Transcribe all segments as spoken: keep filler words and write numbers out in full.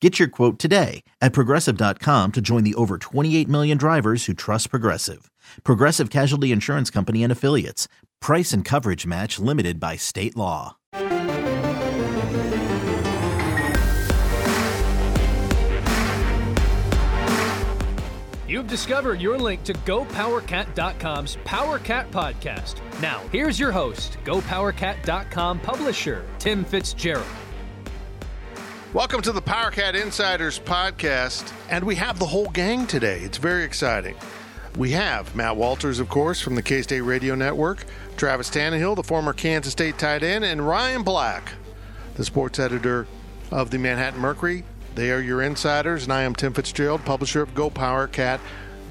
Get your quote today at Progressive dot com to join the over twenty-eight million drivers who trust Progressive. Progressive Casualty Insurance Company and Affiliates. Price and coverage match limited by state law. You've discovered your link to Go Power Cat dot com's PowerCat podcast. Now, here's your host, Go Power Cat dot com publisher, Tim Fitzgerald. Welcome to the PowerCat Insiders podcast, and we have the whole gang today. It's very exciting. We have Matt Walters, of course, from the K-State Radio Network, Travis Tannehill, the former Kansas State tight end, and Ryan Black, the sports editor of the Manhattan Mercury. They are your insiders, and I am Tim Fitzgerald, publisher of Go Power Cat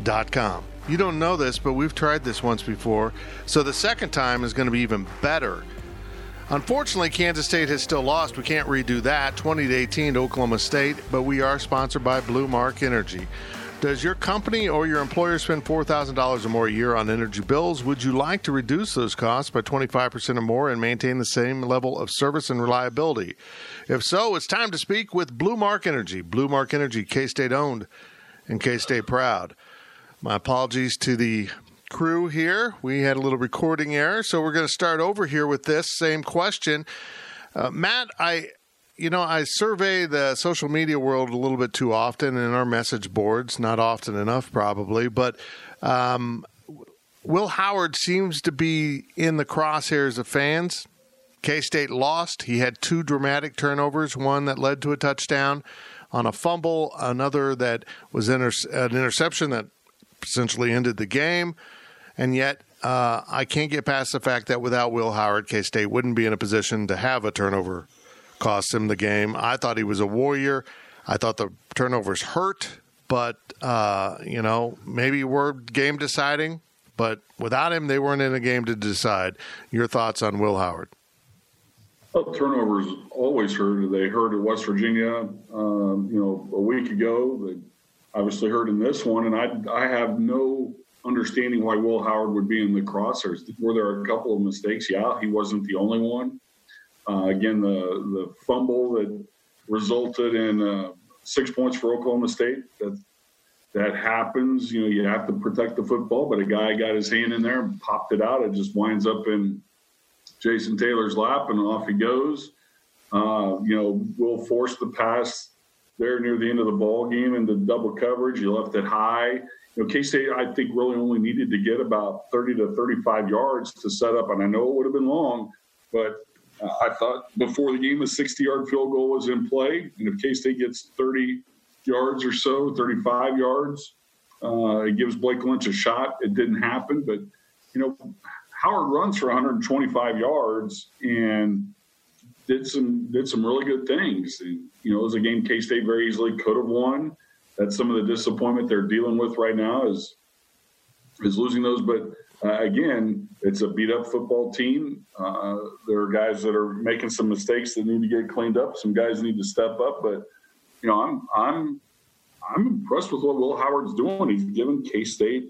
dot com. You don't know this, but we've tried this once before, so the second time is going to be even better. Unfortunately, Kansas State has still lost. We can't redo that, twenty to eighteen to Oklahoma State, but we are sponsored by Blue Mark Energy. Does your company or your employer spend four thousand dollars or more a year on energy bills? Would you like to reduce those costs by twenty-five percent or more and maintain the same level of service and reliability? If so, it's time to speak with Blue Mark Energy. Blue Mark Energy, K-State owned and K-State proud. My apologies to the crew here. We had a little recording error, so we're going to start over here with this same question. Uh, Matt, I, you know, I survey the social media world a little bit too often in our message boards, not often enough probably, but um, Will Howard seems to be in the crosshairs of fans. K-State lost. He had two dramatic turnovers, one that led to a touchdown on a fumble, another that was inter- an interception that essentially ended the game. And yet, uh, I can't get past the fact that without Will Howard, K-State wouldn't be in a position to have a turnover cost him the game. I thought he was a warrior. I thought the turnovers hurt, but, uh, you know, maybe we're game deciding. But without him, they weren't in a game to decide. Your thoughts on Will Howard? Well, turnovers always hurt. They hurt at West Virginia, um, you know, a week ago. They obviously hurt in this one, and I, I have no understanding why Will Howard would be in the crosshairs. Were there a couple of mistakes? Yeah, he wasn't the only one. Uh, again, the, the fumble that resulted in uh, six points for Oklahoma State, that that happens. You know, you have to protect the football, but a guy got his hand in there and popped it out. It just winds up in Jason Taylor's lap, and off he goes. Uh, you know, Will forced the pass there near the end of the ball game into double coverage. He left it high. You know, K-State, I think, really only needed to get about thirty to thirty-five yards to set up, and I know it would have been long, but uh, I thought before the game a sixty-yard field goal was in play, and if K-State gets thirty yards or so, thirty-five yards, uh, it gives Blake Lynch a shot. It didn't happen, but, you know, Howard runs for one hundred twenty-five yards and did some did some really good things. And, you know, it was a game K-State very easily could have won. That's some of the disappointment they're dealing with right now is is losing those. But, uh, again, it's a beat-up football team. Uh, there are guys that are making some mistakes that need to get cleaned up. Some guys need to step up. But, you know, I'm I'm I'm impressed with what Will Howard's doing. He's given K-State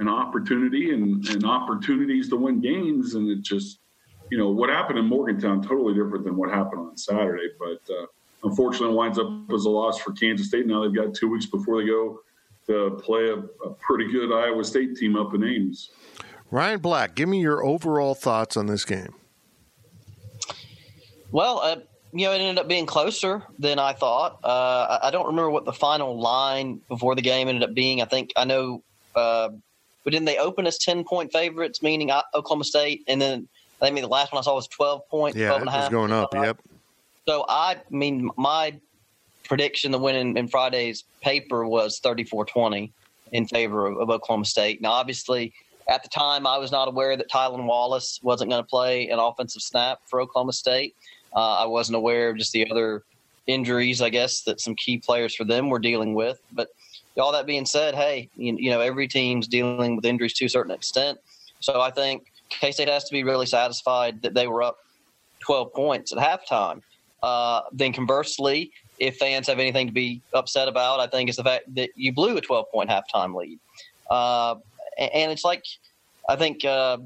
an opportunity and, and opportunities to win games. And it just, you know, what happened in Morgantown, totally different than what happened on Saturday. But, uh, unfortunately, it winds up as a loss for Kansas State. Now they've got two weeks before they go to play a, a pretty good Iowa State team up in Ames. Ryan Black, give me your overall thoughts on this game. Well, uh, you know, it ended up being closer than I thought. Uh, I, I don't remember what the final line before the game ended up being. I think I know, uh, but didn't they open as ten-point favorites, meaning Oklahoma State, and then I think the last one I saw was twelve points, yeah, twelve and a half. Yeah, it was going up, yep. So, I mean, my prediction that went in, in Friday's paper was thirty-four twenty in favor of, of Oklahoma State. Now, obviously, at the time, I was not aware that Tylan Wallace wasn't going to play an offensive snap for Oklahoma State. Uh, I wasn't aware of just the other injuries, I guess, that some key players for them were dealing with. But all that being said, hey, you, you know, every team's dealing with injuries to a certain extent. So, I think K-State has to be really satisfied that they were up twelve points at halftime. Uh, then conversely, if fans have anything to be upset about, I think it's the fact that you blew a twelve-point halftime lead. Uh, and it's like, I think, uh,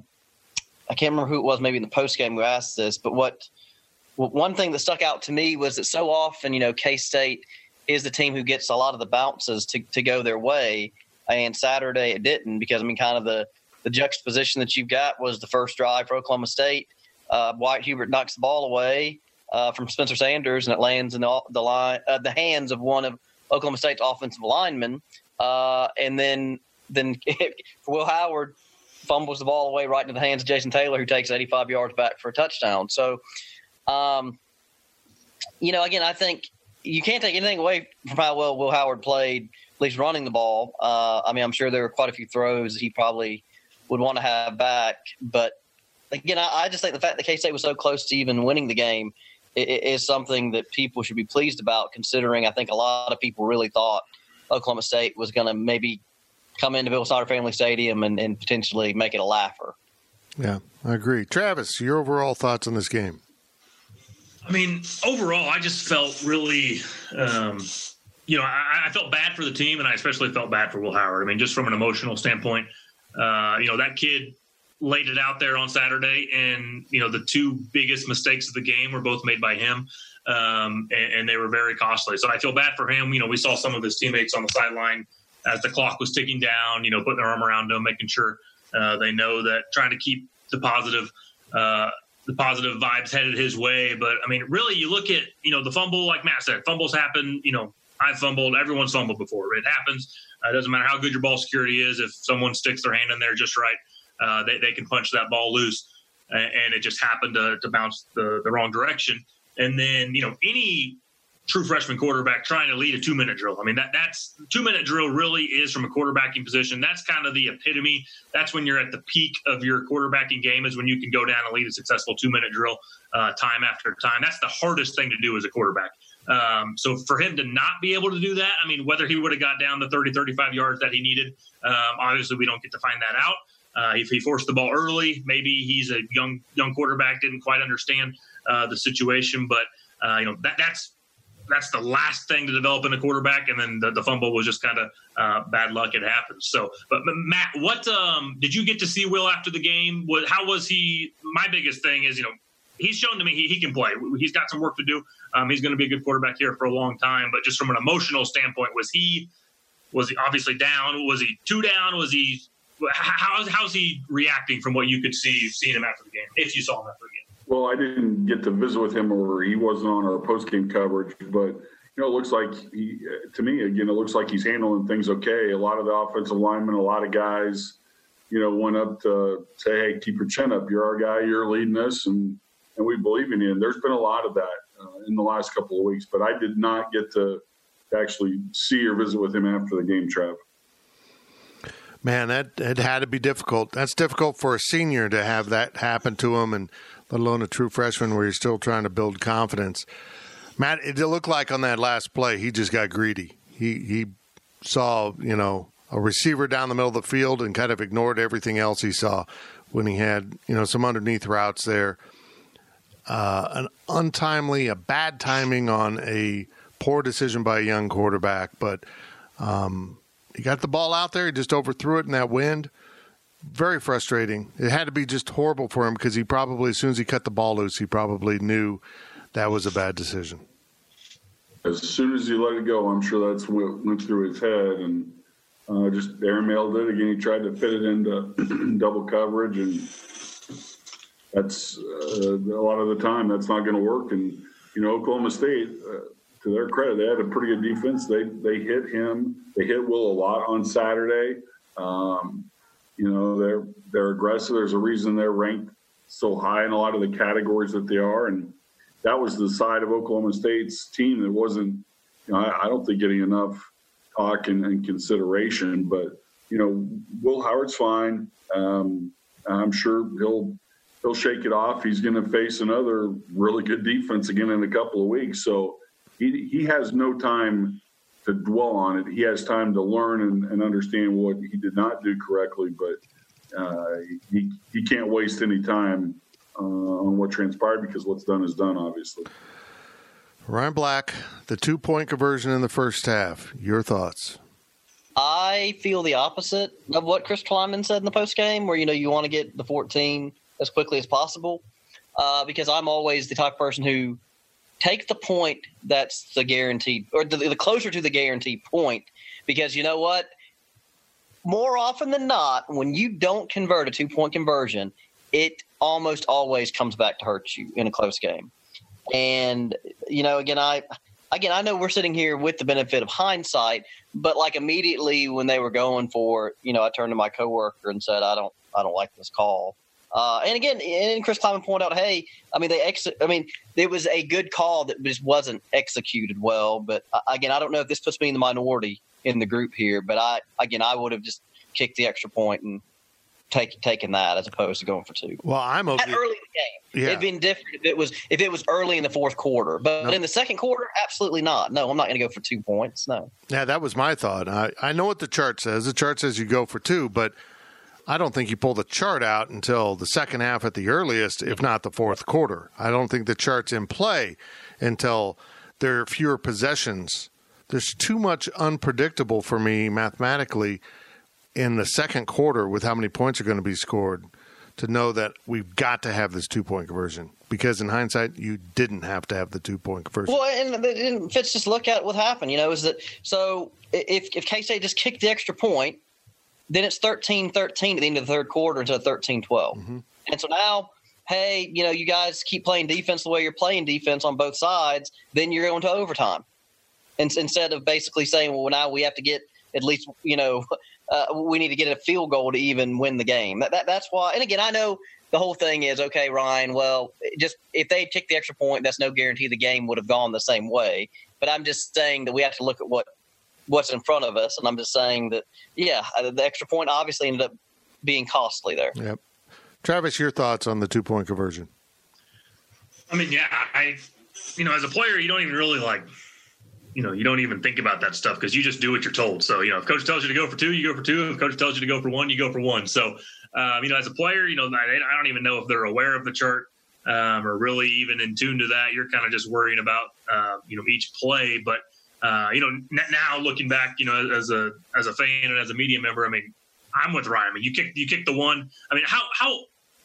I can't remember who it was, maybe in the postgame who asked this, but what well, one thing that stuck out to me was that so often, you know, K-State is the team who gets a lot of the bounces to, to go their way, and Saturday it didn't because, I mean, kind of the, the juxtaposition that you've got was the first drive for Oklahoma State. Uh, Wyatt Hubert knocks the ball away uh, from Spencer Sanders, and it lands in the, the, line, uh, the hands of one of Oklahoma State's offensive linemen. Uh, and then then Will Howard fumbles the ball away right into the hands of Jason Taylor, who takes eighty-five yards back for a touchdown. So, um, you know, again, I think you can't take anything away from how well Will Howard played, at least running the ball. Uh, I mean, I'm sure there were quite a few throws that he probably would want to have back, but again, I, I just think the fact that K-State was so close to even winning the game is, is something that people should be pleased about, considering I think a lot of people really thought Oklahoma State was going to maybe come into Bill Snyder Family Stadium and, and potentially make it a laugher. Yeah, I agree. Travis, your overall thoughts on this game? I mean, overall, I just felt really um, you know, I, I felt bad for the team, and I especially felt bad for Will Howard. I mean, just from an emotional standpoint, uh, you know, that kid – laid it out there on Saturday, and you know the two biggest mistakes of the game were both made by him, um, and, and they were very costly. So I feel bad for him. You know, we saw some of his teammates on the sideline as the clock was ticking down. You know, putting their arm around him, making sure uh, they know that, trying to keep the positive, uh, the positive vibes headed his way. But I mean, really, you look at you know the fumble, like Matt said, fumbles happen. You know, I fumbled. Everyone's fumbled before. It happens. Uh, it doesn't matter how good your ball security is. If someone sticks their hand in there just right, Uh, they, they can punch that ball loose, and, and it just happened to, to bounce the, the wrong direction. And then, you know, any true freshman quarterback trying to lead a two-minute drill. I mean, that that's two-minute drill really is, from a quarterbacking position, that's kind of the epitome. That's when you're at the peak of your quarterbacking game, is when you can go down and lead a successful two-minute drill uh, time after time. That's the hardest thing to do as a quarterback. Um, so for him to not be able to do that, I mean, whether he would have got down the thirty, thirty-five yards that he needed, um, obviously we don't get to find that out. Uh, if he forced the ball early, maybe he's a young young quarterback, didn't quite understand uh, the situation. But uh, you know that, that's that's the last thing to develop in a quarterback. And then the, the fumble was just kind of uh, bad luck. It happens. So, but Matt, what um, did you get to see Will after the game? What, how was he? My biggest thing is, you know, he's shown to me he, he can play. He's got some work to do. Um, he's going to be a good quarterback here for a long time. But just from an emotional standpoint, was he was he obviously down? Was he two down? Was he How's how's he reacting from what you could see? You've seen him after the game, if you saw him after the game. Well, I didn't get to visit with him, or he wasn't on our post-game coverage. But you know, it looks like he, to me, again, it looks like he's handling things okay. A lot of the offensive linemen, a lot of guys, you know, went up to say, "Hey, keep your chin up. You're our guy. You're leading us, and and we believe in you." And there's been a lot of that uh, in the last couple of weeks. But I did not get to actually see or visit with him after the game, Trav. Man, that it had to be difficult. That's difficult for a senior to have that happen to him, and let alone a true freshman where you're still trying to build confidence. Matt, it looked like on that last play he just got greedy. He he saw, you know, a receiver down the middle of the field and kind of ignored everything else he saw when he had, you know, some underneath routes there. Uh, an untimely, a bad timing on a poor decision by a young quarterback, but um, – he got the ball out there. He just overthrew it in that wind. Very frustrating. It had to be just horrible for him, because he probably, as soon as he cut the ball loose, he probably knew that was a bad decision. As soon as he let it go, I'm sure that's what went through his head. And uh, just airmailed it again. He tried to fit it into double coverage. And that's uh, a lot of the time that's not going to work. And, you know, Oklahoma State, uh, to their credit, they had a pretty good defense. They they hit him. They hit Will a lot on Saturday. Um, you know, they're they're aggressive. There's a reason they're ranked so high in a lot of the categories that they are. And that was the side of Oklahoma State's team that wasn't, you know, I, I don't think getting enough talk and, and consideration. But, you know, Will Howard's fine. Um, I'm sure he'll he'll shake it off. He's going to face another really good defense again in a couple of weeks. So he he has no time to dwell on it. He has time to learn and, and understand what he did not do correctly. But uh, he, he can't waste any time uh, on what transpired, because what's done is done, obviously. Ryan Black, the two-point conversion in the first half. Your thoughts? I feel the opposite of what Chris Kleiman said in the postgame, where, you know, you want to get the fourteen as quickly as possible, uh, because I'm always the type of person who takes the point that's the guaranteed, or the, the closer to the guaranteed point, because you know what? More often than not, when you don't convert a two-point conversion, it almost always comes back to hurt you in a close game. And, you know, again, I again I know we're sitting here with the benefit of hindsight, but like immediately when they were going for, you know, I turned to my coworker and said, I don't I don't like this call. Uh, and again, and Chris Kleiman pointed out, hey, I mean, they ex- I mean, it was a good call that just wasn't executed well. But again, I don't know if this puts me in the minority in the group here, but I again, I would have just kicked the extra point and take, taken that as opposed to going for two. Well, I'm okay. That early in the game, yeah. It'd been different if it was if it was early in the fourth quarter, but no. In the second quarter, absolutely not. No, I'm not going to go for two points. No. Yeah, that was my thought. I I know what the chart says. The chart says you go for two, but I don't think you pull the chart out until the second half at the earliest, if not the fourth quarter. I don't think the chart's in play until there are fewer possessions. There's too much unpredictable for me mathematically in the second quarter with how many points are going to be scored to know that we've got to have this two-point conversion, because in hindsight, you didn't have to have the two-point conversion. Well, and, and Fitz, just look at what happened, you know, is that so if, if K-State just kicked the extra point, then it's thirteen thirteen at the end of the third quarter instead of thirteen twelve. Mm-hmm. And so now, hey, you know, you guys keep playing defense the way you're playing defense on both sides, then you're going to overtime. And instead of basically saying, well, now we have to get at least, you know, uh, we need to get a field goal to even win the game. That, that That's why – and again, I know the whole thing is, okay, Ryan, well, just if they kicked the extra point, that's no guarantee the game would have gone the same way. But I'm just saying that we have to look at what – what's in front of us, and I'm just saying that, yeah, the extra point obviously ended up being costly there. Yep. Travis, your thoughts on the two-point conversion? I mean, yeah, I, you know, as a player, you don't even really, like, you know, you don't even think about that stuff because you just do what you're told. So, you know, if coach tells you to go for two, you go for two. If coach tells you to go for one, you go for one. So, um, you know, as a player, you know, I, I don't even know if they're aware of the chart um, or really even in tune to that. You're kind of just worrying about, uh, you know, each play, but Uh, you know, now looking back, you know, as a as a fan and as a media member, I mean, I'm with Ryan. I mean, you kick you kick the one. I mean, how how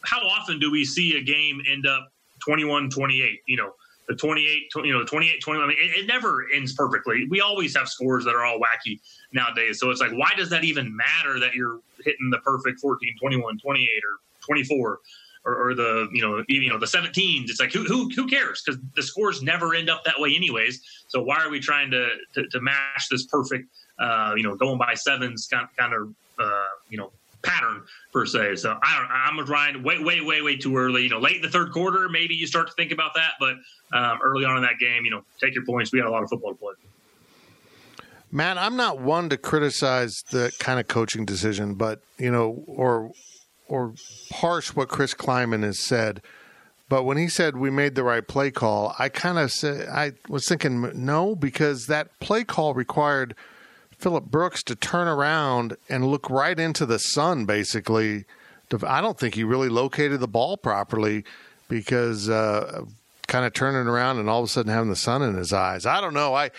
how often do we see a game end up twenty-one twenty-eight? You know, the twenty-eight, you know, the twenty-eight twenty-one. I mean, it, it never ends perfectly. We always have scores that are all wacky nowadays. So it's like, why does that even matter that you're hitting the perfect fourteen, twenty-one, twenty-eight, or twenty-four? Or, or the, you know, you know, the seventeens. It's like, who who who cares? Because the scores never end up that way anyways. So why are we trying to to, to mash this perfect, uh, you know, going by sevens kind, kind of, uh, you know, pattern per se? So I don't. I'm with Ryan. Way way way way too early. You know, late in the third quarter, maybe you start to think about that. But um, early on in that game, you know, take your points. We got a lot of football to play. Matt, I'm not one to criticize the kind of coaching decision, but you know, or. or parse what Chris Kleiman has said. But when he said we made the right play call, I kind of said, I was thinking no, because that play call required Phillip Brooks to turn around and look right into the sun, basically. I don't think he really located the ball properly because uh, kind of turning around and all of a sudden having the sun in his eyes. I don't know. I,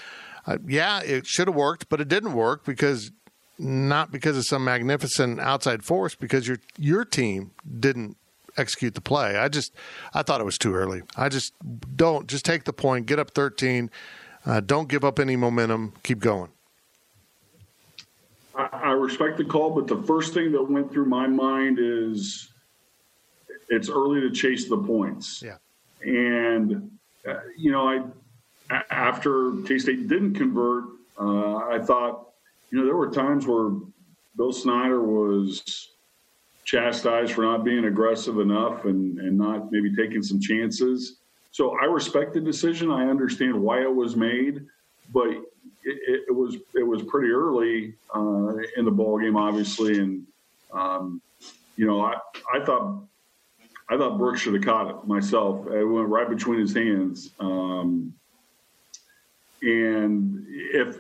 I yeah, it should have worked, but it didn't work because – not because of some magnificent outside force, because your your team didn't execute the play. I just I thought it was too early. I just don't just take the point, get up thirteen, uh, don't give up any momentum, keep going. I, I respect the call, but the first thing that went through my mind is it's early to chase the points. Yeah, and uh, you know, I after K-State didn't convert, uh, I thought. You know, there were times where Bill Snyder was chastised for not being aggressive enough and, and not maybe taking some chances. So I respect the decision. I understand why it was made, but it, it was it was pretty early uh, in the ballgame, obviously. And um, you know, I, I thought I thought Brooks should have caught it myself. It went right between his hands. Um, and if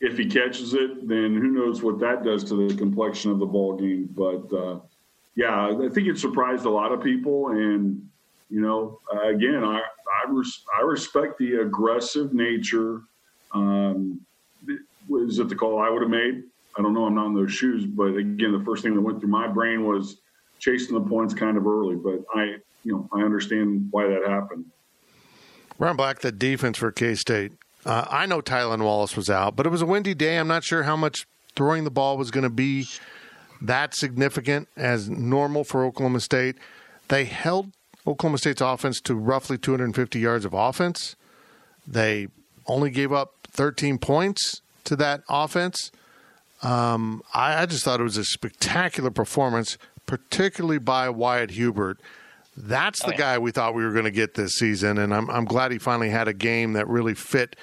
If he catches it, then who knows what that does to the complexion of the ball game. But uh, yeah, I think it surprised a lot of people. And, you know, uh, again, I I, res- I respect the aggressive nature. Um, is it the call I would have made? I don't know. I'm not in those shoes. But, again, the first thing that went through my brain was chasing the points kind of early. But, I, you know, I understand why that happened. Ryan Black, the defense for K-State. Uh, I know Tylan Wallace was out, but it was a windy day. I'm not sure how much throwing the ball was going to be that significant as normal for Oklahoma State. They held Oklahoma State's offense to roughly two hundred fifty yards of offense. They only gave up thirteen points to that offense. Um, I, I just thought it was a spectacular performance, particularly by Wyatt Hubert. That's the oh, yeah. guy we thought we were going to get this season, and I'm, I'm glad he finally had a game that really fit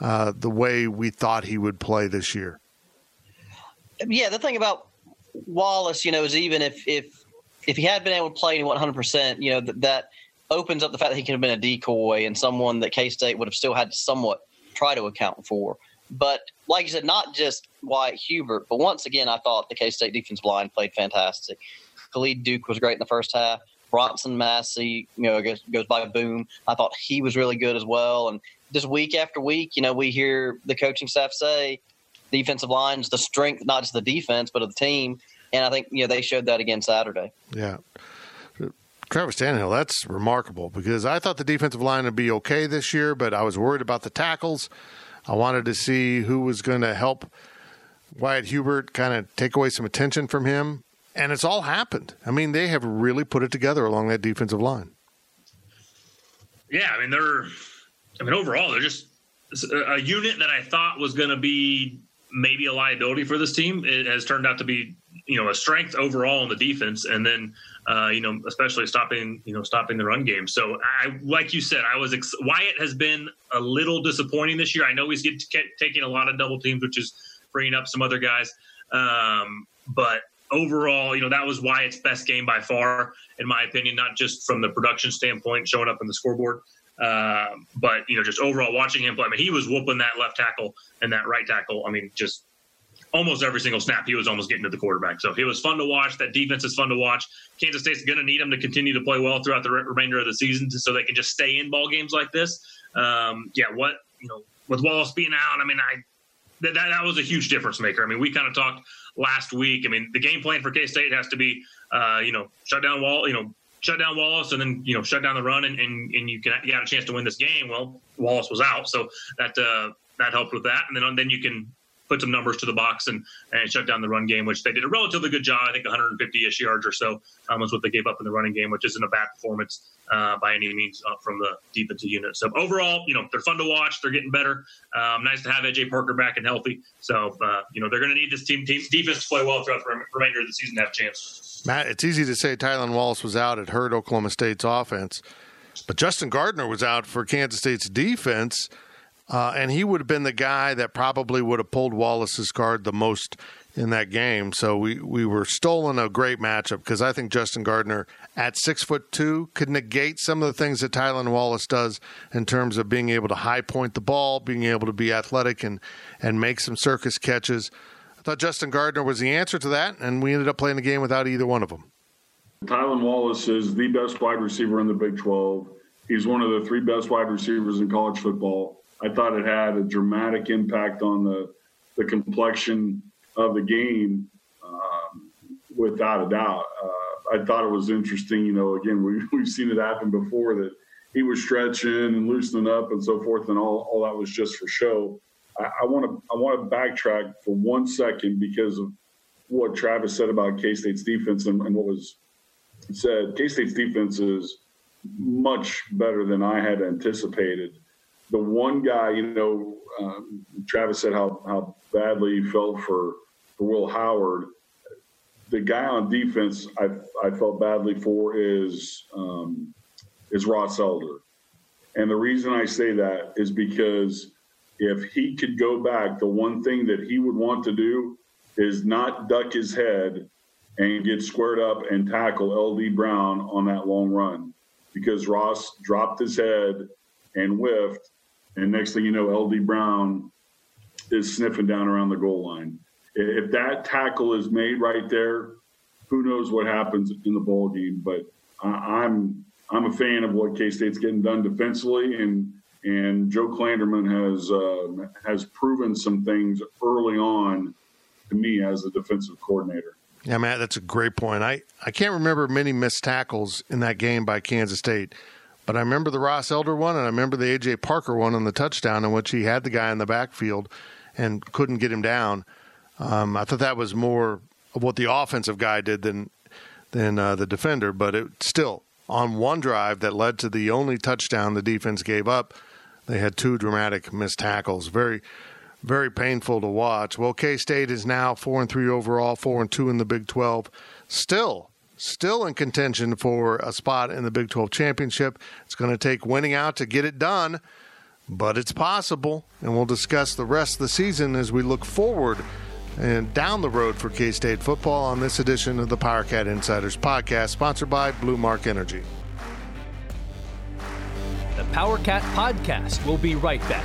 uh, the way we thought he would play this year. Yeah, the thing about Wallace, you know, is even if if, if he had been able to play and one hundred percent, you know, th- that opens up the fact that he could have been a decoy and someone that K-State would have still had to somewhat try to account for. But like you said, not just Wyatt Hubert, but once again, I thought the K-State defense line played fantastic. Khalid Duke was great in the first half. Robinson Massey, you know, goes, goes by boom. I thought he was really good as well. And just week after week, you know, we hear the coaching staff say defensive line's the strength, not just the defense, but of the team. And I think, you know, they showed that again Saturday. Yeah. Travis Tannehill, that's remarkable because I thought the defensive line would be okay this year, but I was worried about the tackles. I wanted to see who was going to help Wyatt Hubert kind of take away some attention from him. And it's all happened. I mean, they have really put it together along that defensive line. Yeah, I mean, they're – I mean, overall, they're just a unit that I thought was going to be maybe a liability for this team. It has turned out to be, you know, a strength overall in the defense and then, uh, you know, especially stopping, you know, stopping the run game. So, I, like you said, I was ex- – Wyatt has been a little disappointing this year. I know he's get, get, taking a lot of double teams, which is bringing up some other guys. Um, but – Overall, you know, that was Wyatt's best game by far, in my opinion, not just from the production standpoint, showing up in the scoreboard, uh, but, you know, just overall watching him play. I mean, he was whooping that left tackle and that right tackle. I mean, just almost every single snap, he was almost getting to the quarterback. So it was fun to watch. That defense is fun to watch. Kansas State's going to need him to continue to play well throughout the re- remainder of the season so they can just stay in ball games like this. Um, yeah, what, you know, with Wallace being out, I mean, I that, that, that was a huge difference maker. I mean, we kind of talked – last week. I mean, the game plan for K-State has to be, uh, you know, shut down Wall, you know, shut down Wallace and then, you know, shut down the run and, and, and you, can, you got a chance to win this game. Well, Wallace was out. So that, uh, that helped with that. And then, then you can put some numbers to the box and, and shut down the run game, which they did a relatively good job. I think one hundred fifty-ish yards or so um, was what they gave up in the running game, which isn't a bad performance uh, by any means uh, from the defensive unit. So overall, you know, they're fun to watch. They're getting better. Um, nice to have A J. Parker back and healthy. So, uh, you know, they're going to need this team, team defense to play well throughout the remainder of the season to have a chance. Matt, it's easy to say Tylan Wallace was out. It hurt Oklahoma State's offense. But Justin Gardner was out for Kansas State's defense. Uh, and he would have been the guy that probably would have pulled Wallace's card the most in that game. So we, we were stolen a great matchup because I think Justin Gardner at six foot two could negate some of the things that Tylan Wallace does in terms of being able to high point the ball, being able to be athletic and, and make some circus catches. I thought Justin Gardner was the answer to that, and we ended up playing the game without either one of them. Tylan Wallace is the best wide receiver in the Big twelve. He's one of the three best wide receivers in college football. I thought it had a dramatic impact on the the complexion of the game, um, without a doubt. Uh, I thought it was interesting. You know, again, we, we've seen it happen before that he was stretching and loosening up and so forth, and all, all that was just for show. I want to I want to backtrack for one second because of what Travis said about K-State's defense and, and what was said. K-State's defense is much better than I had anticipated. The one guy, you know, um, Travis said how, how badly he felt for, for Will Howard. The guy on defense I I felt badly for is um, is Ross Elder. And the reason I say that is because if he could go back, the one thing that he would want to do is not duck his head and get squared up and tackle L D. Brown on that long run because Ross dropped his head and whiffed. And next thing you know, L D. Brown is sniffing down around the goal line. If that tackle is made right there, who knows what happens in the bowl game. But uh, I'm I'm a fan of what K-State's getting done defensively, and and Joe Klanderman has uh, has proven some things early on to me as a defensive coordinator. Yeah, Matt, that's a great point. I, I can't remember many missed tackles in that game by Kansas State, but I remember the Ross Elder one, and I remember the A J. Parker one on the touchdown in which he had the guy in the backfield and couldn't get him down. Um, I thought that was more of what the offensive guy did than than uh, the defender, but it still, on one drive that led to the only touchdown the defense gave up, they had two dramatic missed tackles. Very, very painful to watch. Well, K-State is now four and three overall, four and two in the Big twelve. Still, still in contention for a spot in the Big twelve championship. It's going to take winning out to get it done, but it's possible, and we'll discuss the rest of the season as we look forward and down the road for K-State football on this edition of the PowerCat Insiders Podcast, sponsored by Blue Mark Energy. The PowerCat Podcast will be right back.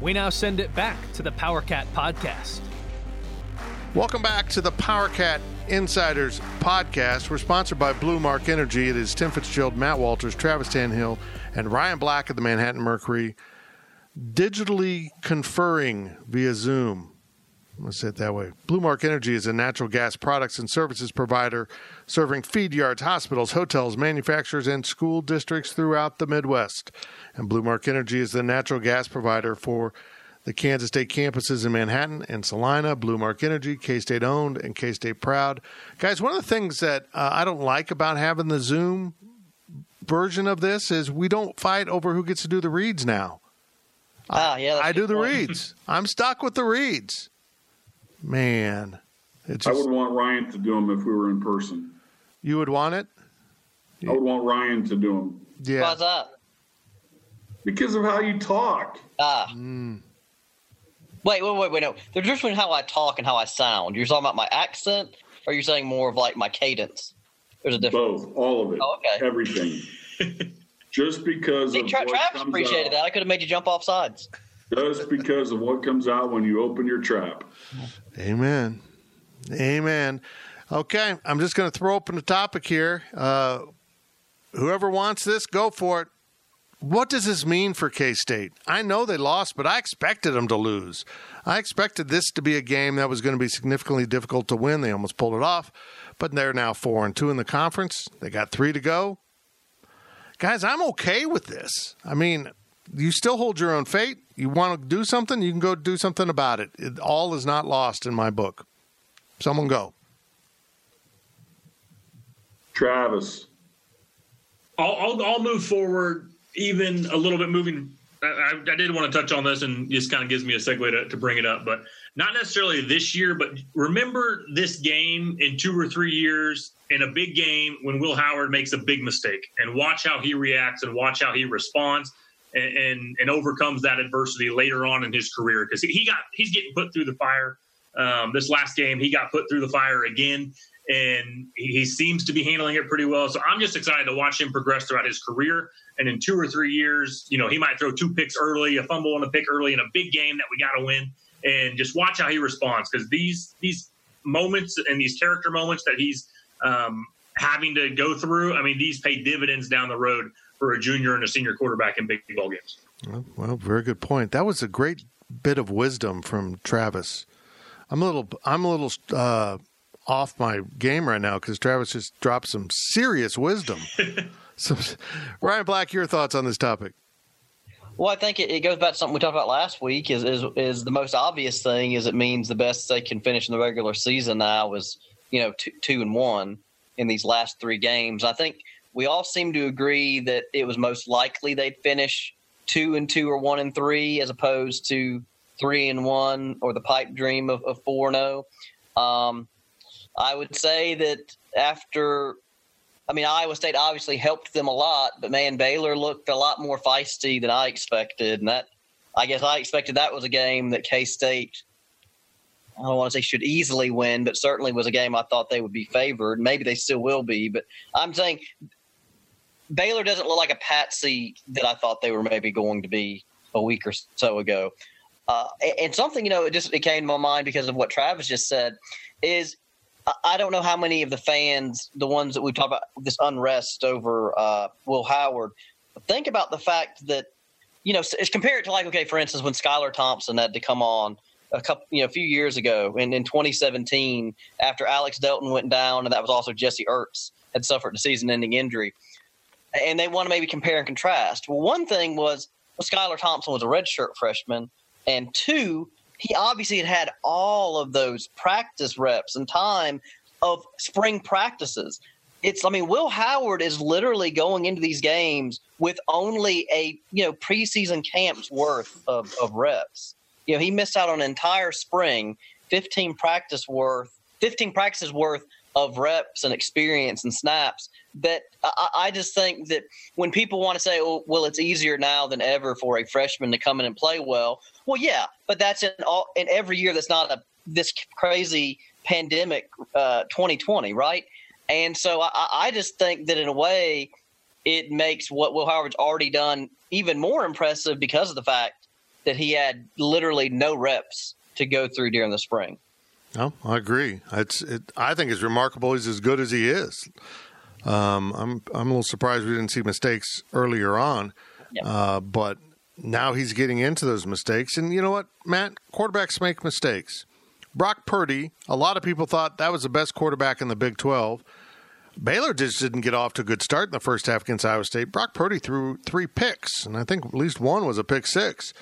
We now send it back to the PowerCat Podcast. Welcome back to the PowerCat Insiders Podcast. We're sponsored by Blue Mark Energy. It is Tim Fitzgerald, Matt Walters, Travis Tannehill, and Ryan Black of the Manhattan Mercury digitally conferring via Zoom. Let's say it that way. Blue Mark Energy is a natural gas products and services provider serving feed yards, hospitals, hotels, manufacturers, and school districts throughout the Midwest. And Blue Mark Energy is the natural gas provider for the Kansas State campuses in Manhattan and Salina. Blue Mark Energy, K-State owned and K-State proud. Guys, one of the things that uh, I don't like about having the Zoom version of this is we don't fight over who gets to do the reads now. Oh, yeah, I do the point. reads. I'm stuck with the reads. Man, it just, I would want Ryan to do them if we were in person. You would want it? I would want Ryan to do them. Yeah. What's up? Because of how you talk. Ah. Mm. Wait, wait, wait, wait, no. There's just between how I talk and how I sound. You're talking about my accent, or you're saying more of like my cadence? There's a difference. Both, all of it. Oh, okay. Everything. Just because See, of tra- what Travis appreciated out. That. I could have made you jump off sides. Just because of what comes out when you open your trap. Amen. Amen. Okay, I'm just going to throw open the topic here. Uh, whoever wants this, go for it. What does this mean for K-State? I know they lost, but I expected them to lose. I expected this to be a game that was going to be significantly difficult to win. They almost pulled it off, but they're now four and two in the conference. They got three to go. Guys, I'm okay with this. I mean, you still hold your own fate. You want to do something, you can go do something about it. It all is not lost in my book. Someone go. Travis. I'll, I'll, I'll move forward even a little bit moving. I, I did want to touch on this, and this kind of gives me a segue to, to bring it up. But not necessarily this year, but remember this game in two or three years in a big game when Will Howard makes a big mistake, and watch how he reacts and watch how he responds. And, and and overcomes that adversity later on in his career, because he, he got he's getting put through the fire. Um, this last game, he got put through the fire again, and he, he seems to be handling it pretty well. So I'm just excited to watch him progress throughout his career. And in two or three years, you know, he might throw two picks early, a fumble on a pick early in a big game that we got to win, and just watch how he responds, because these these moments and these character moments that he's um, having to go through, I mean, these pay dividends down the road for a junior and a senior quarterback in big ball games. Well, well, very good point. That was a great bit of wisdom from Travis. I'm a little, I'm a little uh, off my game right now because Travis just dropped some serious wisdom. So, Ryan Black, your thoughts on this topic? Well, I think it, it goes back to something we talked about last week. Is, is is the most obvious thing is it means the best they can finish in the regular season now is, you know, two, two and one in these last three games. I think we all seem to agree that it was most likely they'd finish two and two or one and three as opposed to three and one or the pipe dream of, of four and oh. Um, I would say that after – I mean, Iowa State obviously helped them a lot, but, man, Baylor looked a lot more feisty than I expected. And that, I guess I expected that was a game that K-State, I don't want to say should easily win, but certainly was a game I thought they would be favored. Maybe they still will be. But I'm saying Baylor doesn't look like a patsy that I thought they were maybe going to be a week or so ago. Uh, and something, you know, it just it came to my mind because of what Travis just said is – I don't know how many of the fans, the ones that we talk about, this unrest over uh, Will Howard, think about the fact that, you know, compare it to like, okay, for instance, when Skylar Thompson had to come on a couple, you know, a few years ago and in twenty seventeen after Alex Delton went down, and that was also Jesse Ertz had suffered a season-ending injury, and they want to maybe compare and contrast. Well, one thing was well, Skylar Thompson was a redshirt freshman, and two, he obviously had had all of those practice reps and time of spring practices. It's, I mean, Will Howard is literally going into these games with only a, you know, preseason camp's worth of, of reps. You know, he missed out on an entire spring, fifteen practice worth, fifteen practices worth of reps and experience and snaps. That I, I just think that when people want to say, well, well, it's easier now than ever for a freshman to come in and play well. Well, yeah, but that's in all in every year. That's not a this crazy pandemic uh, twenty twenty, right? And so I, I just think that in a way, it makes what Will Howard's already done even more impressive because of the fact that he had literally no reps to go through during the spring. No, I agree. It's it, I think it's remarkable. He's as good as he is. Um, I'm I'm a little surprised we didn't see mistakes earlier on, yep. uh, but. Now he's getting into those mistakes. And you know what, Matt? Quarterbacks make mistakes. Brock Purdy, a lot of people thought that was the best quarterback in the Big twelve. Baylor just didn't get off to a good start in the first half against Iowa State. Brock Purdy threw three picks, and I think at least one was a pick six.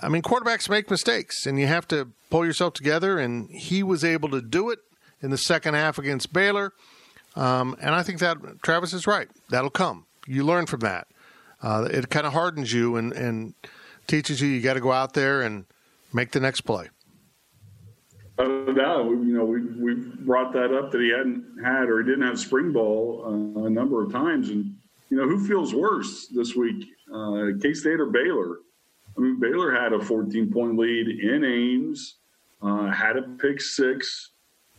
I mean, quarterbacks make mistakes, and you have to pull yourself together, and he was able to do it in the second half against Baylor. Um, and I think that Travis is right. That'll come. You learn from that. Uh, it kind of hardens you and, and teaches you you got to go out there and make the next play. Oh, no, you know, we we brought that up that he hadn't had or he didn't have spring ball uh, a number of times. And, you know, who feels worse this week, uh, K-State or Baylor? I mean, Baylor had a fourteen-point lead in Ames, uh, had a pick six,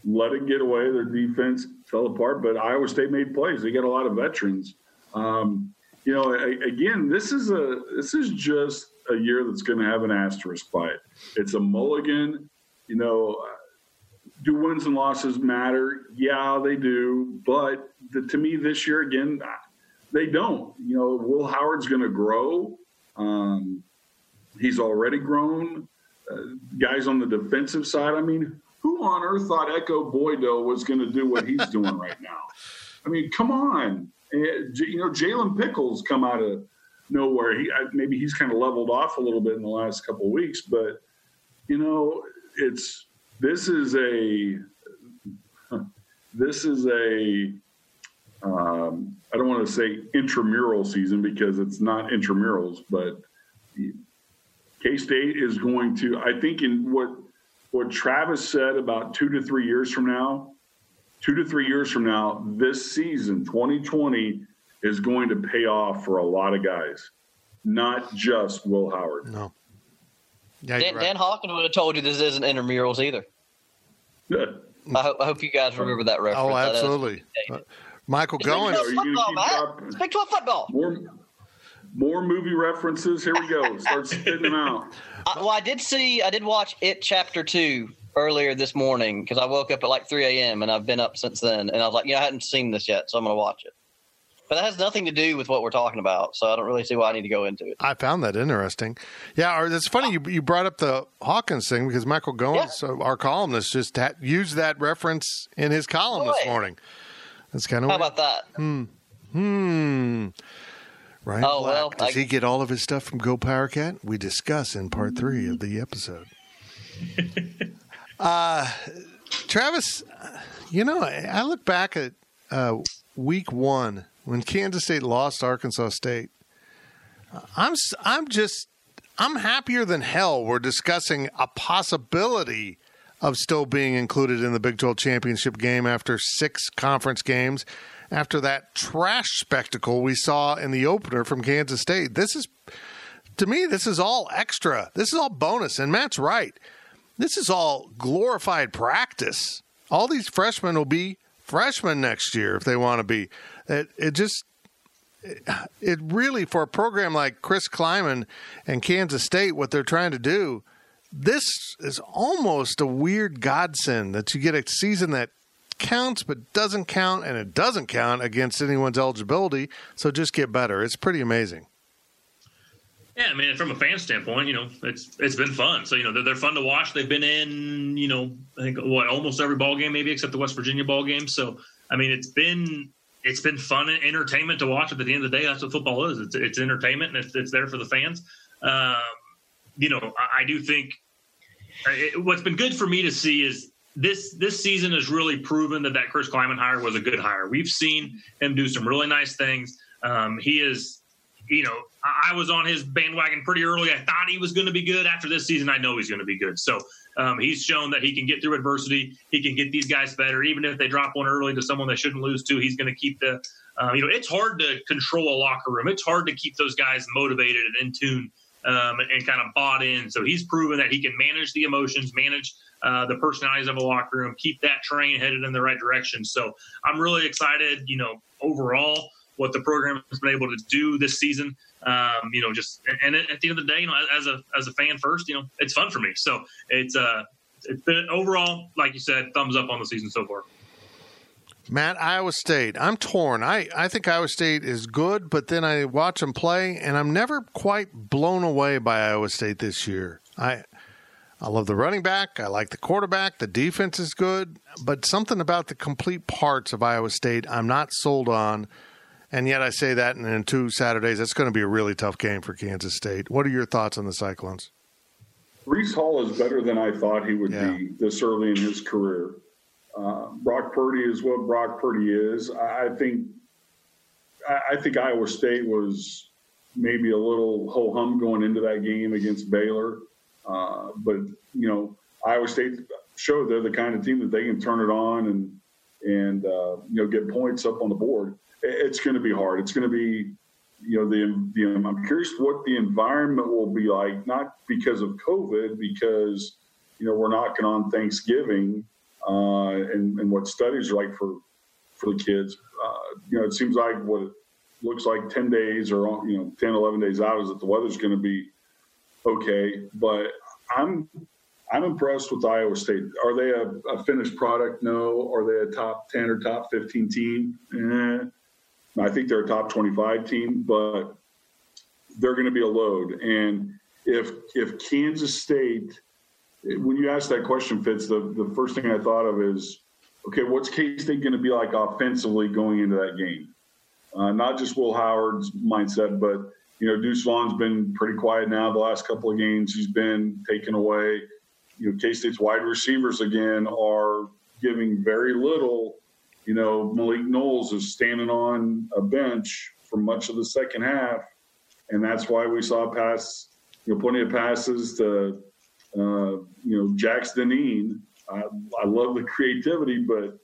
let it get away. Their defense fell apart, but Iowa State made plays. They got a lot of veterans. Um You know, again, this is a this is just a year that's going to have an asterisk by it. It's a mulligan. You know, do wins and losses matter? Yeah, they do. But the, to me, this year again, they don't. You know, Will Howard's going to grow. Um, he's already grown. Uh, guys on the defensive side. I mean, who on earth thought Echo Boydo was going to do what he's doing right now? I mean, come on. You know, Jalen Pickles come out of nowhere. He, maybe he's kind of leveled off a little bit in the last couple of weeks, but you know, it's this is a this is a um, I don't want to say intramural season because it's not intramurals, but K-State is going to. I think in what what Travis said about two to three years from now. Two to three years from now, this season, twenty twenty, is going to pay off for a lot of guys, not just Will Howard. No. Yeah, Dan, right. Dan Hawkins would have told you this isn't intramurals either. Good. I hope, I hope you guys remember that reference. Oh, absolutely. Uh, Michael Goins. It's Big twelve football. More, more movie references. Here we go. Start spitting them out. I, well, I did see – I did watch It Chapter two. Earlier this morning because I woke up at like three a.m. and I've been up since then. And I was like, you know, I hadn't seen this yet, so I'm going to watch it. But that has nothing to do with what we're talking about, so I don't really see why I need to go into it. I found that interesting. Yeah, or it's funny you you brought up the Hawkins thing because Michael Goins, yeah. our columnist, just ha- used that reference in his column Boy. this morning. That's kind of How weird. about that? Hmm. Hmm. Ryan oh, Black, well, does I... he get all of his stuff from Go Power Cat? We discuss in part three of the episode. uh, Travis, you know, I, I look back at uh, week one when Kansas State lost to Arkansas State. I'm I'm just I'm happier than hell we're discussing a possibility of still being included in the Big twelve championship game after six conference games. After that trash spectacle we saw in the opener from Kansas State, this is, to me, this is all extra. This is all bonus, and Matt's right. This is all glorified practice. All these freshmen will be freshmen next year if they want to be. It, it just, it, it really, for a program like Chris Kleiman and Kansas State, what they're trying to do, this is almost a weird godsend that you get a season that counts but doesn't count, and it doesn't count against anyone's eligibility, so just get better. It's pretty amazing. Yeah, I mean, from a fan standpoint, you know, it's it's been fun. So, you know, they're, they're fun to watch. They've been in, you know, I think what almost every ball game maybe except the West Virginia ball game. So, I mean, it's been it's been fun and entertainment to watch. At the end of the day, that's what football is. It's it's entertainment, and it's, it's there for the fans. Um, you know, I, I do think it, what's been good for me to see is This this season has really proven that that Chris Kleiman hire was a good hire. We've seen him do some really nice things. Um, he is, you know, I was on his bandwagon pretty early. I thought he was going to be good. After this season, I know he's going to be good. So um, he's shown that he can get through adversity. He can get these guys better. Even if they drop one early to someone they shouldn't lose to, he's going to keep the, um, you know, it's hard to control a locker room. It's hard to keep those guys motivated and in tune um, and, and kind of bought in. So he's proven that he can manage the emotions, manage Uh, the personalities of a locker room, keep that train headed in the right direction. So I'm really excited, you know, overall what the program has been able to do this season. Um, you know, just and at the end of the day, you know, as a as a fan first, you know, it's fun for me. So it's uh, it's been overall, like you said, thumbs up on the season so far. Matt, Iowa State. I'm torn. I, I think Iowa State is good, but then I watch them play, and I'm never quite blown away by Iowa State this year. I. I love the running back. I like the quarterback. The defense is good. But something about the complete parts of Iowa State I'm not sold on. And yet I say that, and in two Saturdays, that's going to be a really tough game for Kansas State. What are your thoughts on the Cyclones? Reese Hall is better than I thought he would yeah. be this early in his career. Uh, Brock Purdy is what Brock Purdy is. I think, I think Iowa State was maybe a little ho-hum going into that game against Baylor. Uh, but, you know, Iowa State showed they're the kind of team that they can turn it on and, and uh, you know, get points up on the board. It's going to be hard. It's going to be, you know, the, the I'm curious what the environment will be like, not because of COVID, because, you know, we're knocking on Thanksgiving uh, and, and what studies are like for, for the kids. Uh, you know, it seems like what it looks like ten days or, you know, ten, eleven days out is that the weather's going to be okay, but I'm I'm impressed with Iowa State. Are they a, a finished product? No. Are they a top ten or top fifteen team? Eh. I think they're a top twenty-five team, but they're going to be a load. And if if Kansas State, when you asked that question, Fitz, the, the first thing I thought of is, okay, what's K-State going to be like offensively going into that game? Uh, not just Will Howard's mindset, but you know, Deuce Vaughn's been pretty quiet now the last couple of games. He's been taken away. You know, K-State's wide receivers, again, are giving very little. You know, Malik Knowles is standing on a bench for much of the second half, and that's why we saw pass, you know, plenty of passes to, uh, you know, Jax Deneen. I, I love the creativity, but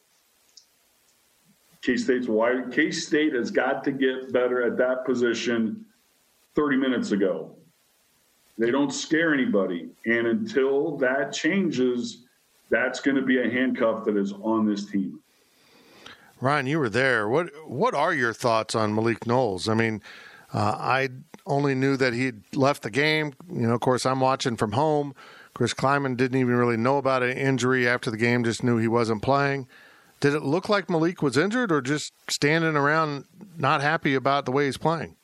K-State's wide, K-State has got to get better at that position thirty minutes ago. They don't scare anybody. And until that changes, that's going to be a handcuff that is on this team. Ryan, you were there. What what are your thoughts on Malik Knowles? I mean, uh, I only knew that he'd left the game. You know, of course, I'm watching from home. Chris Kleiman didn't even really know about an injury after the game, just knew he wasn't playing. Did it look like Malik was injured or just standing around not happy about the way he's playing?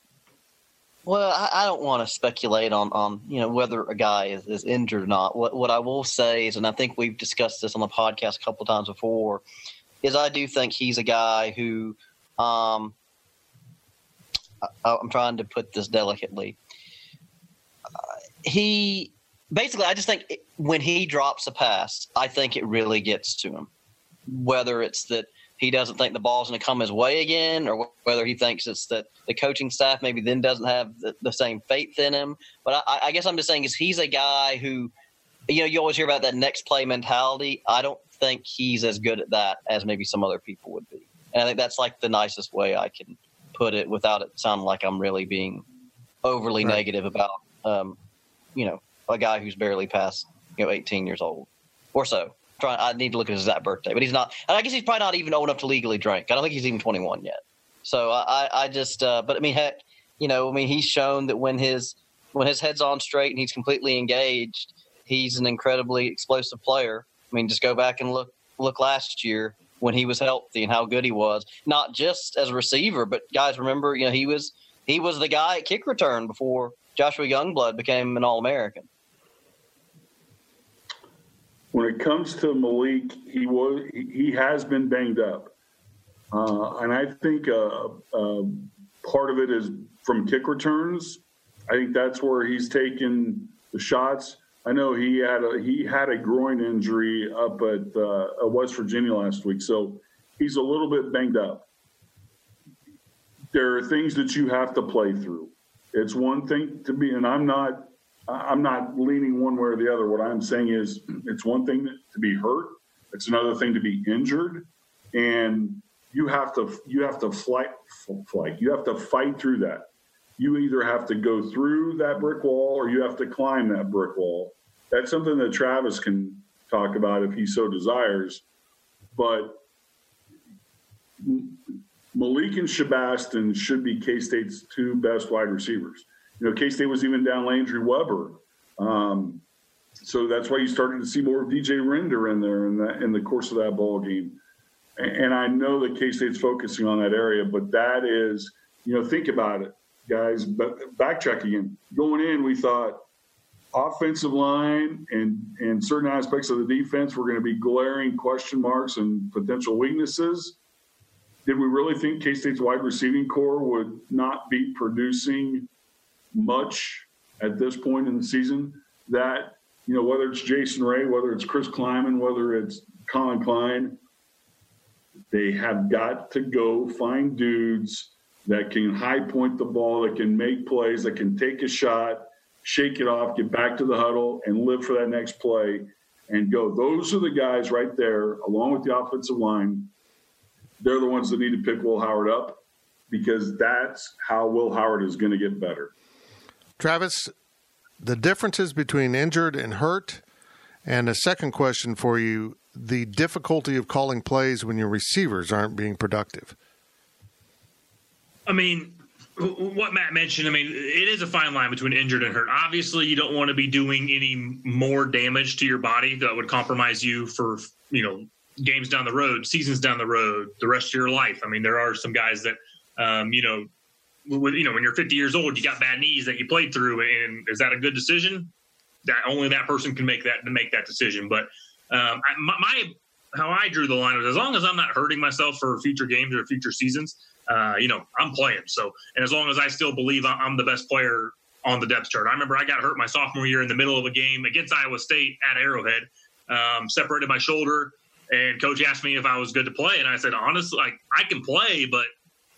Well, I, I don't want to speculate on, on you know, whether a guy is, is injured or not. What what I will say is, and I think we've discussed this on the podcast a couple of times before, is I do think he's a guy who um, I, I'm trying to put this delicately. Uh, he basically, I just think it, when he drops a pass, I think it really gets to him. Whether it's that he doesn't think the ball's going to come his way again, or whether he thinks it's that the coaching staff maybe then doesn't have the, the same faith in him. But I, I guess I'm just saying is he's a guy who, you know, you always hear about that next play mentality. I don't think he's as good at that as maybe some other people would be. And I think that's like the nicest way I can put it without it sounding like I'm really being overly right. negative about, um, you know, a guy who's barely past, you know, eighteen years old or so. Trying, I need to look at his exact birthday, but he's not. And I guess he's probably not even old enough to legally drink. I don't think he's even twenty-one yet. So I, I just, uh, but I mean, heck, you know, I mean, he's shown that when his when his head's on straight and he's completely engaged, he's an incredibly explosive player. I mean, just go back and look look last year when he was healthy and how good he was, not just as a receiver, but guys, remember, you know, he was he was the guy at kick return before Joshua Youngblood became an All-American. When it comes to Malik, he was he has been banged up, uh, and I think uh, uh, part of it is from kick returns. I think that's where he's taken the shots. I know he had a he had a groin injury up at uh, West Virginia last week, so he's a little bit banged up. There are things that you have to play through. It's one thing to be, and I'm not. I'm not leaning one way or the other. What I'm saying is it's one thing to be hurt. It's another thing to be injured. And you have to, you have to fight, fight. You have to fight through that. You either have to go through that brick wall or you have to climb that brick wall. That's something that Travis can talk about if he so desires. But Malik and Shabaston should be K-State's two best wide receivers. You know, K-State was even down Landry Weber. Um, so that's why you started to see more of D J Rinder in there in, that, in the course of that ball game. And, and I know that K-State's focusing on that area, but that is, you know, think about it, guys. But backtrack again. Going in, we thought offensive line and, and certain aspects of the defense were going to be glaring question marks and potential weaknesses. Did we really think K-State's wide receiving core would not be producing much at this point in the season that, you know, whether it's Jason Ray, whether it's Chris Kleiman, whether it's Colin Klein, they have got to go find dudes that can high point the ball, that can make plays, that can take a shot, shake it off, get back to the huddle, and live for that next play and go. Those are the guys right there, along with the offensive line. They're the ones that need to pick Will Howard up because that's how Will Howard is going to get better. Travis, the differences between injured and hurt, and a second question for you, the difficulty of calling plays when your receivers aren't being productive. I mean, what Matt mentioned, I mean, it is a fine line between injured and hurt. Obviously, you don't want to be doing any more damage to your body that would compromise you for, you know, games down the road, seasons down the road, the rest of your life. I mean, there are some guys that, um, you know, With, you know, when you're fifty years old, you got bad knees that you played through, and is that a good decision? That only that person can make that to make that decision. But um, I, my, my how I drew the line was as long as I'm not hurting myself for future games or future seasons, uh, you know, I'm playing. So, and as long as I still believe I'm the best player on the depth chart. I remember I got hurt my sophomore year in the middle of a game against Iowa State at Arrowhead, um, separated my shoulder, and coach asked me if I was good to play, and I said honestly, like I can play, but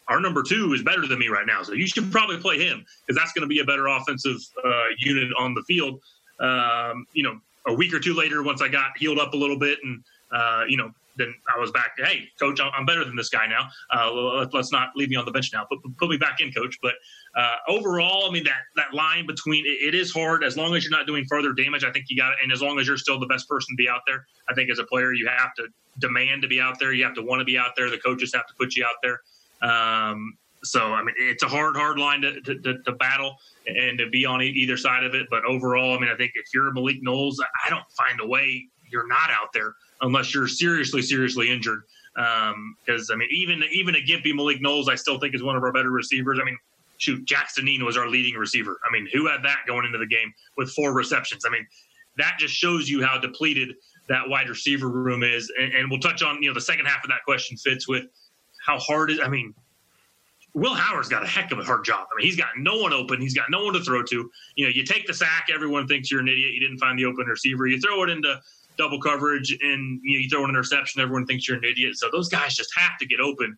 our number two is better than me right now. So you should probably play him because that's going to be a better offensive uh, unit on the field. Um, you know, a week or two later, once I got healed up a little bit and, uh, you know, then I was back to, hey, coach, I'm better than this guy now. Uh, let's not leave me on the bench now. Put, put me back in, coach. But uh, overall, I mean, that, that line between it, it is hard. As long as you're not doing further damage, I think you got it. And as long as you're still the best person to be out there, I think as a player, you have to demand to be out there. You have to want to be out there. The coaches have to put you out there. Um, so, I mean, it's a hard, hard line to, to, to, to battle and to be on e- either side of it. But overall, I mean, I think if you're Malik Knowles, I don't find a way you're not out there unless you're seriously, seriously injured. Um, because I mean, even even a gimpy Malik Knowles, I still think is one of our better receivers. I mean, shoot, Jackson Neen was our leading receiver. I mean, who had that going into the game with four receptions? I mean, that just shows you how depleted that wide receiver room is. And, and we'll touch on, you know, the second half of that question fits with how hard is. I mean, Will Howard's got a heck of a hard job. I mean, he's got no one open. He's got no one to throw to. You know, you take the sack, everyone thinks you're an idiot. You didn't find the open receiver. You throw it into double coverage, and you know, you throw an interception, everyone thinks you're an idiot. So those guys just have to get open.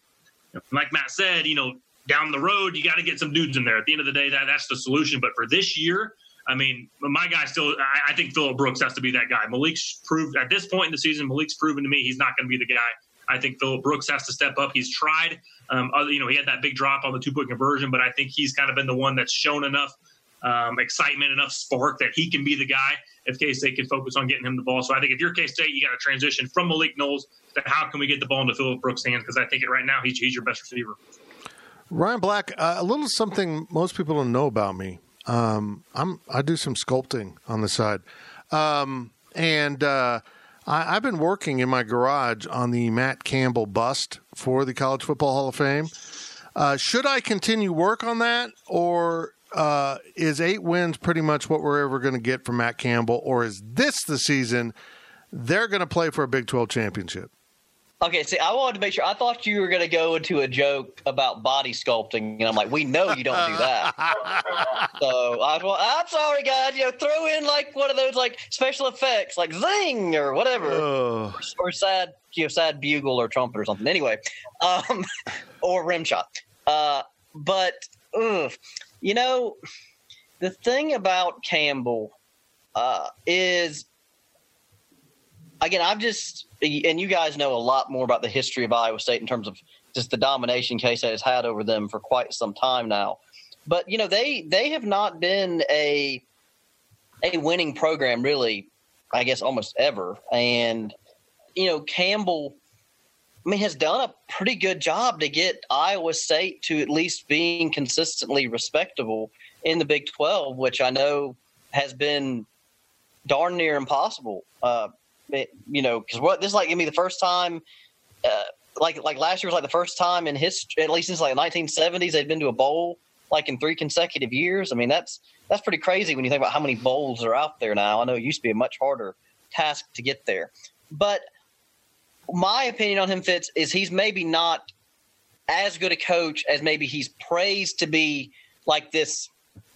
Like Matt said, you know, down the road, you got to get some dudes in there. At the end of the day, that that's the solution. But for this year, I mean, my guy still, I, I think Phillip Brooks has to be that guy. Malik's proved, at this point in the season, Malik's proven to me he's not going to be the guy. I think Phillip Brooks has to step up. He's tried. Um, other, you know, he had that big drop on the two-point conversion, but I think he's kind of been the one that's shown enough um, excitement, enough spark that he can be the guy if K-State can focus on getting him the ball. So I think if you're K-State, you got to transition from Malik Knowles to how can we get the ball into Phillip Brooks' hands, because I think it right now he's, he's your best receiver. Ryan Black, uh, a little something most people don't know about me. Um, I'm I do some sculpting on the side, um, and uh, I, I've been working in my garage on the Matt Campbell bust for the College Football Hall of Fame. Uh, should I continue work on that, or uh, is eight wins pretty much what we're ever going to get from Matt Campbell, or is this the season they're going to play for a Big twelve championship? Okay, see, I wanted to make sure. I thought you were going to go into a joke about body sculpting, and I'm like, we know you don't do that. So I was, well, I'm sorry, guys. You know, throw in like one of those like special effects, like zing or whatever, oh. or, or sad, you know, sad bugle or trumpet or something. Anyway, um, or rim shot. Uh, but ugh, you know, the thing about Campbell uh, is, again, I've just. And you guys know a lot more about the history of Iowa State in terms of just the domination K-State has had over them for quite some time now. But, you know, they they have not been a a winning program really, I guess, almost ever. And, you know, Campbell, I mean, has done a pretty good job to get Iowa State to at least being consistently respectable in the Big twelve, which I know has been darn near impossible. Uh It, you know, because what this is like, gonna be the first time, uh, like like last year was like the first time in history, at least since like the nineteen seventies, they'd been to a bowl like in three consecutive years. I mean, that's that's pretty crazy when you think about how many bowls are out there now. I know it used to be a much harder task to get there, but my opinion on him, Fitz, is he's maybe not as good a coach as maybe he's praised to be, like this.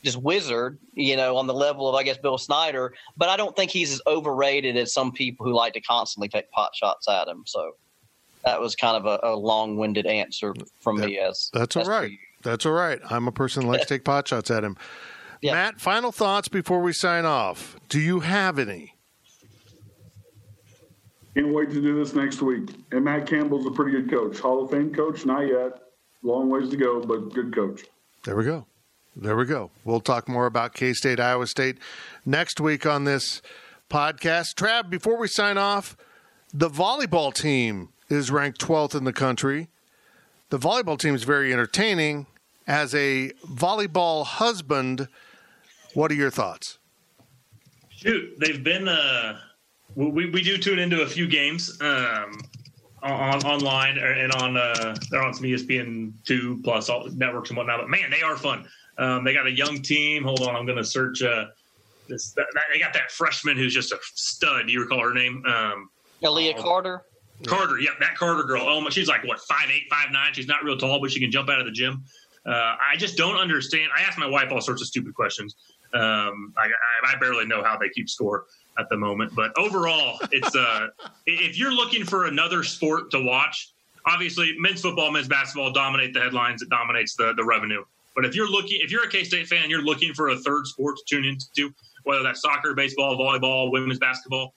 Just wizard, you know, on the level of, I guess, Bill Snyder. But I don't think he's as overrated as some people who like to constantly take pot shots at him. So that was kind of a, a long-winded answer from that, me. As That's all right. That's all right. I'm a person who likes to take pot shots at him. Yeah. Matt, final thoughts before we sign off. Do you have any? Can't wait to do this next week. And Matt Campbell's a pretty good coach. Hall of Fame coach, not yet. Long ways to go, but good coach. There we go. There we go. We'll talk more about K-State, Iowa State next week on this podcast. Trav, before we sign off, the volleyball team is ranked twelfth in the country. The volleyball team is very entertaining. As a volleyball husband, what are your thoughts? Shoot, they've been uh, – we, we do tune into a few games um, on online and on uh, – they're on some E S P N two plus all networks and whatnot. But, man, they are fun. Um, they got a young team. Hold on, I'm going to search. Uh, this, that, that, they got that freshman who's just a stud. Do you recall her name? Um, Aaliyah um, Carter. Carter, yeah, that Carter girl. Oh, she's like what, five eight, five nine. She's not real tall, but she can jump out of the gym. Uh, I just don't understand. I ask my wife all sorts of stupid questions. Um, I, I, I barely know how they keep score at the moment. But overall, it's uh, if you're looking for another sport to watch, obviously men's football, men's basketball dominate the headlines. It dominates the the revenue. But if you're looking, if you're a K-State fan, you're looking for a third sport to tune into, whether that's soccer, baseball, volleyball, women's basketball.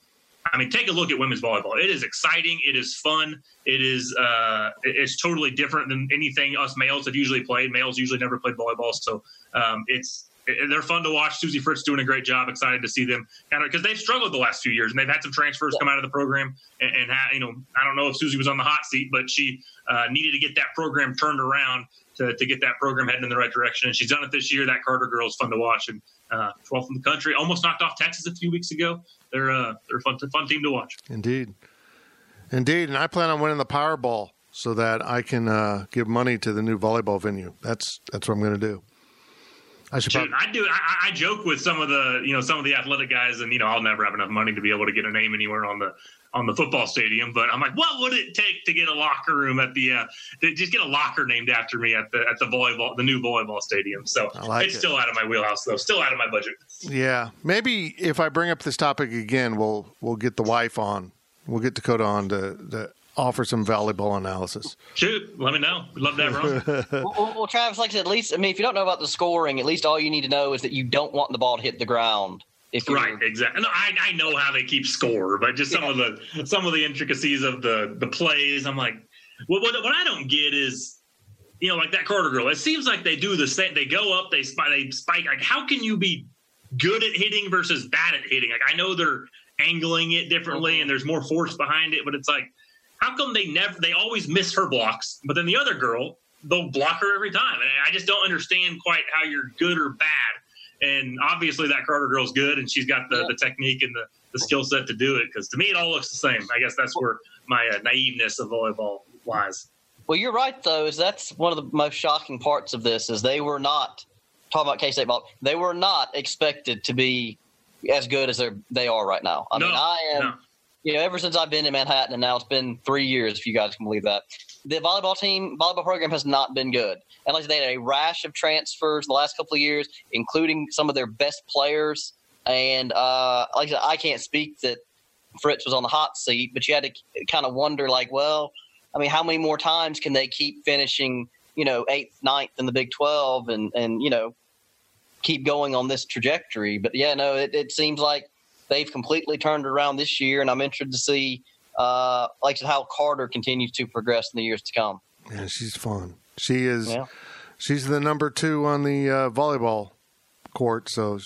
I mean, take a look at women's volleyball. It is exciting. It is fun. It is uh, it's totally different than anything us males have usually played. Males usually never played volleyball, so um, it's it, they're fun to watch. Susie Fritz doing a great job. Excited to see them kind of because they've struggled the last few years and they've had some transfers yeah. come out of the program. And, and ha- you know, I don't know if Susie was on the hot seat, but she uh, needed to get that program turned around. To, to get that program heading in the right direction. And she's done it this year. That Carter girl is fun to watch. And uh, twelfth in the country. Almost knocked off Texas a few weeks ago. They're, uh, they're a fun, fun team to watch. Indeed. Indeed, and I plan on winning the Powerball so that I can uh, give money to the new volleyball venue. That's that's what I'm going to do. I should. Dude, probably- I do. I, I joke with some of the you know some of the athletic guys, and you know I'll never have enough money to be able to get a name anywhere on the on the football stadium. But I'm like, what would it take to get a locker room at the uh, just get a locker named after me at the at the volleyball the new volleyball stadium? So like it's it. still out of my wheelhouse, though. Still out of my budget. Yeah, maybe if I bring up this topic again, we'll we'll get the wife on. We'll get Dakota on to, to offer some volleyball analysis. Shoot, let me know. We'd love to have her on. well, well, Travis, like I said, at least, I mean, if you don't know about the scoring, at least all you need to know is that you don't want the ball to hit the ground. If right, exactly. No, I, I know how they keep score, but just some yeah. of the some of the intricacies of the, the plays, I'm like, what, what what I don't get is, you know, like that quarter girl. It seems like they do the same. They go up, they spike, they spike. Like, how can you be good at hitting versus bad at hitting? Like, I know they're angling it differently and there's more force behind it, but it's like, how come they never they always miss her blocks, but then the other girl, they'll block her every time? And I just don't understand quite how you're good or bad. And obviously that Carter girl's good, and she's got the, yeah. the technique and the, the skill set to do it, because to me it all looks the same. I guess that's where my uh, naiveness of volleyball lies. Well, you're right, though, is that's one of the most shocking parts of this, is they were not talking about K-State ball, they were not expected to be as good as they're they are right now. I no, mean, I am, no. you know, ever since I've been in Manhattan, and now it's been three years, if you guys can believe that, the volleyball team, volleyball program has not been good. And like they had a rash of transfers the last couple of years, including some of their best players. And uh, like I said, I can't speak that Fritz was on the hot seat, but you had to kind of wonder, like, well, I mean, how many more times can they keep finishing, you know, eighth, ninth in the Big twelve and, and you know, keep going on this trajectory? But yeah, no, it, it seems like they've completely turned around this year, and I'm interested to see uh, like how Carter continues to progress in the years to come. Yeah, she's fun. She is. Yeah. She's the number two on the uh, volleyball court. So,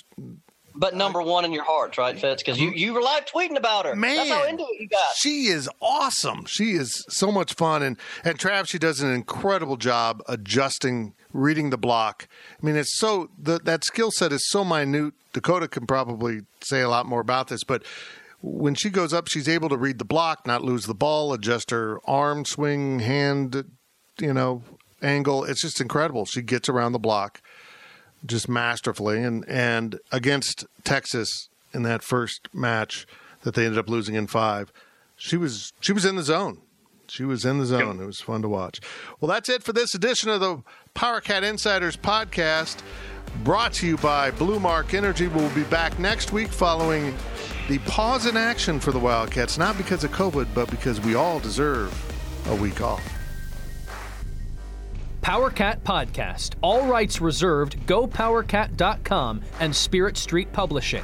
but number one in your hearts, right, Fitz? Because you, you were live tweeting about her. Man, that's how into it you got. She is awesome. She is so much fun, and and Trav, she does an incredible job adjusting. Reading the block. I mean, it's so the, that skill set is so minute. Dakota can probably say a lot more about this, but when she goes up, she's able to read the block, not lose the ball, adjust her arm swing, hand, you know, angle. It's just incredible. She gets around the block just masterfully. And, and against Texas in that first match that they ended up losing in five, she was she was in the zone. She was in the zone. It was fun to watch. Well, that's it for this edition of the PowerCat Insiders podcast, brought to you by Blue Mark Energy. We'll be back next week following the pause in action for the Wildcats, not because of COVID, but because we all deserve a week off. PowerCat Podcast. All rights reserved. Go Power Cat dot com and Spirit Street Publishing.